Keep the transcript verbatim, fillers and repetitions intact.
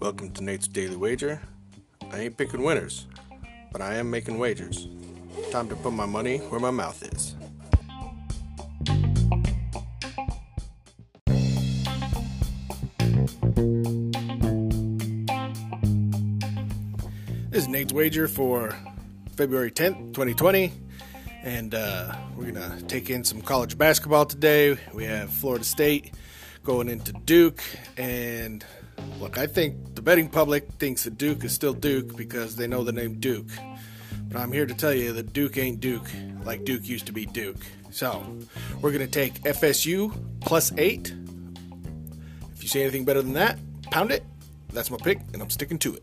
Welcome to Nate's Daily Wager. I ain't picking winners, but I am making wagers. Time to put my money where my mouth is. This is Nate's Wager for February tenth, twenty twenty. And uh, we're going to take in some college basketball today. We have Florida State going into Duke. And, look, I think the betting public thinks that Duke is still Duke because they know the name Duke. But I'm here to tell you that Duke ain't Duke like Duke used to be Duke. So, we're going to take F S U plus eight. If you see anything better than that, pound it. That's my pick, and I'm sticking to it.